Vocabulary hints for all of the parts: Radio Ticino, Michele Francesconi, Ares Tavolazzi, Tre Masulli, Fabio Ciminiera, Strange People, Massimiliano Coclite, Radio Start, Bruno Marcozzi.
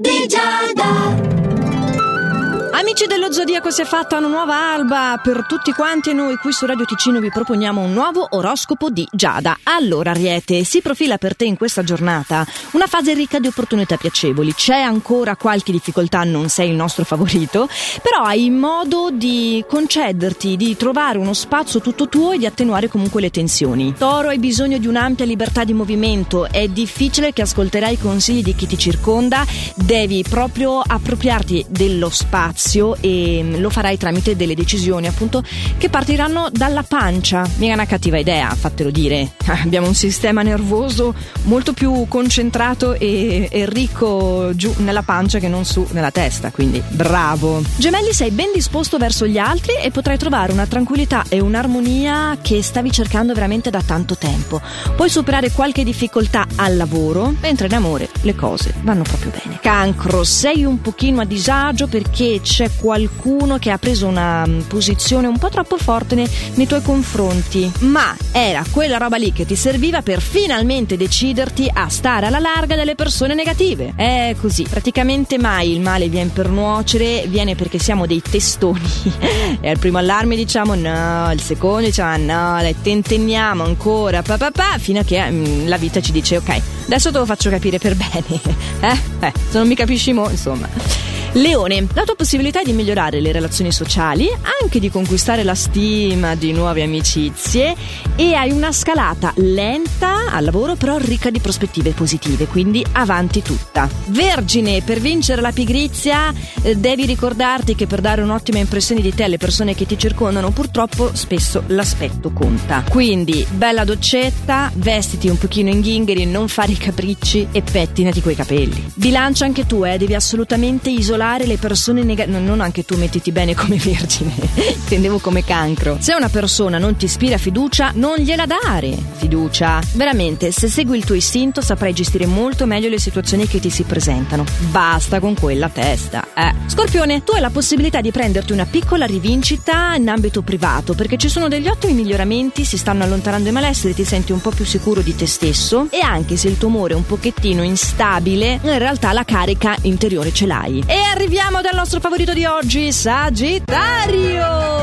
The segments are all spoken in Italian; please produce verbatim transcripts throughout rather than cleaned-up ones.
di Giada. Amici dello Zodiaco, si è fatta una nuova alba per tutti quanti e noi qui su Radio Ticino vi proponiamo un nuovo oroscopo di Giada. Allora Ariete, si profila per te in questa giornata una fase ricca di opportunità piacevoli, c'è ancora qualche difficoltà, non sei il nostro favorito, però hai modo di concederti, di trovare uno spazio tutto tuo e di attenuare comunque le tensioni. Toro, hai bisogno di un'ampia libertà di movimento, è difficile che ascolterai i consigli di chi ti circonda, devi proprio appropriarti dello spazio e lo farai tramite delle decisioni appunto che partiranno dalla pancia. Mica una cattiva idea, fatelo dire, abbiamo un sistema nervoso molto più concentrato e, e ricco giù nella pancia che non su nella testa, quindi bravo. Gemelli, sei ben disposto verso gli altri e potrai trovare una tranquillità e un'armonia che stavi cercando veramente da tanto tempo, puoi superare qualche difficoltà al lavoro, mentre in amore le cose vanno proprio bene. Cancro, sei un pochino a disagio perché c'è c'è qualcuno che ha preso una posizione un po' troppo forte nei, nei tuoi confronti, ma era quella roba lì che ti serviva per finalmente deciderti a stare alla larga delle persone negative. È così, praticamente mai il male viene per nuocere, viene perché siamo dei testoni e al primo allarme diciamo no, al secondo diciamo no, le tentenniamo ancora pa, pa, pa, fino a che mh, la vita ci dice ok, adesso te lo faccio capire per bene eh? Eh, se non mi capisci mo, insomma. Leone, la tua possibilità di migliorare le relazioni sociali, anche di conquistare la stima di nuove amicizie, e hai una scalata lenta al lavoro però ricca di prospettive positive, quindi avanti tutta. Vergine, per vincere la pigrizia eh, devi ricordarti che per dare un'ottima impressione di te alle persone che ti circondano purtroppo spesso l'aspetto conta, quindi bella doccetta, vestiti un pochino in ghingheri, non fare i capricci e pettinati quei capelli. Bilancia, anche tu eh, devi assolutamente isolare le persone negative, no, non anche tu mettiti bene come Vergine intendevo come Cancro. Se una persona non ti ispira fiducia, non gliela dare fiducia, veramente. Se segui il tuo istinto saprai gestire molto meglio le situazioni che ti si presentano, basta con quella testa eh. Scorpione, tu hai la possibilità di prenderti una piccola rivincita in ambito privato perché ci sono degli ottimi miglioramenti, si stanno allontanando i malesseri, ti senti un po' più sicuro di te stesso e anche se il tuo umore è un pochettino instabile, in realtà la carica interiore ce l'hai. E arriviamo dal nostro favorito di oggi, Sagittario!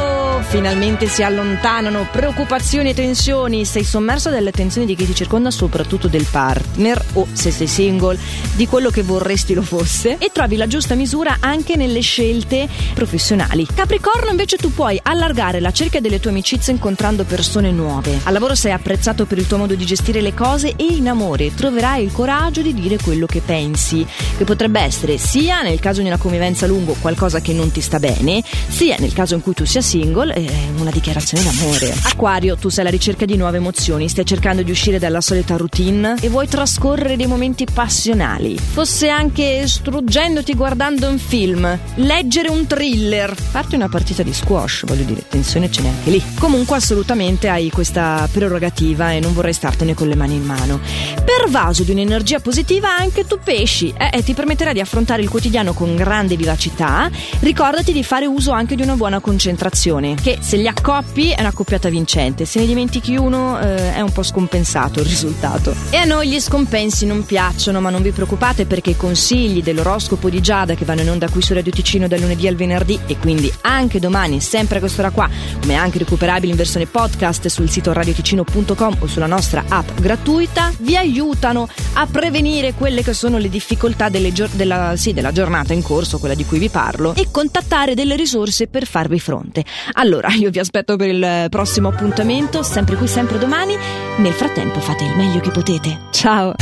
Finalmente si allontanano preoccupazioni e tensioni, sei sommerso dalle tensioni di chi ti circonda, soprattutto del partner o, se sei single, di quello che vorresti lo fosse, e trovi la giusta misura anche nelle scelte professionali. Capricorno, invece tu puoi allargare la cerchia delle tue amicizie incontrando persone nuove. Al lavoro sei apprezzato per il tuo modo di gestire le cose e in amore troverai il coraggio di dire quello che pensi, che potrebbe essere sia nel caso di una convivenza a lungo qualcosa che non ti sta bene, sia nel caso in cui tu sia single eh, una dichiarazione d'amore. Acquario, tu sei alla ricerca di nuove emozioni, stai cercando di uscire dalla solita routine e vuoi trascorrere dei momenti passionali, fosse anche struggendoti guardando un film, leggere un thriller, farti una partita di squash, voglio dire, tensione ce n'è anche lì. Comunque assolutamente hai questa prerogativa e non vorrei startene con le mani in mano. Pervaso di un'energia positiva anche tu Pesci, eh, ti permetterà di affrontare il quotidiano con grande vivacità, ricordati di fare uso anche di una buona concentrazione, che se li accoppi è una coppiata vincente, se ne dimentichi uno eh, è un po' scompensato il risultato. E a noi gli scompensi non piacciono, ma non vi preoccupate perché i consigli dell'oroscopo di Giada che vanno in onda qui su Radio Ticino dal lunedì al venerdì e quindi anche domani sempre a quest'ora qua, come anche recuperabili in versione podcast sul sito radioticino punto com o sulla nostra app gratuita, vi aiutano a prevenire quelle che sono le difficoltà delle gior- della, sì, della giornata in corso, quella di cui vi parlo, e contattare delle risorse per farvi fronte. Allora io vi aspetto per il prossimo appuntamento sempre qui, sempre domani, nel frattempo fate il meglio che potete. Ciao.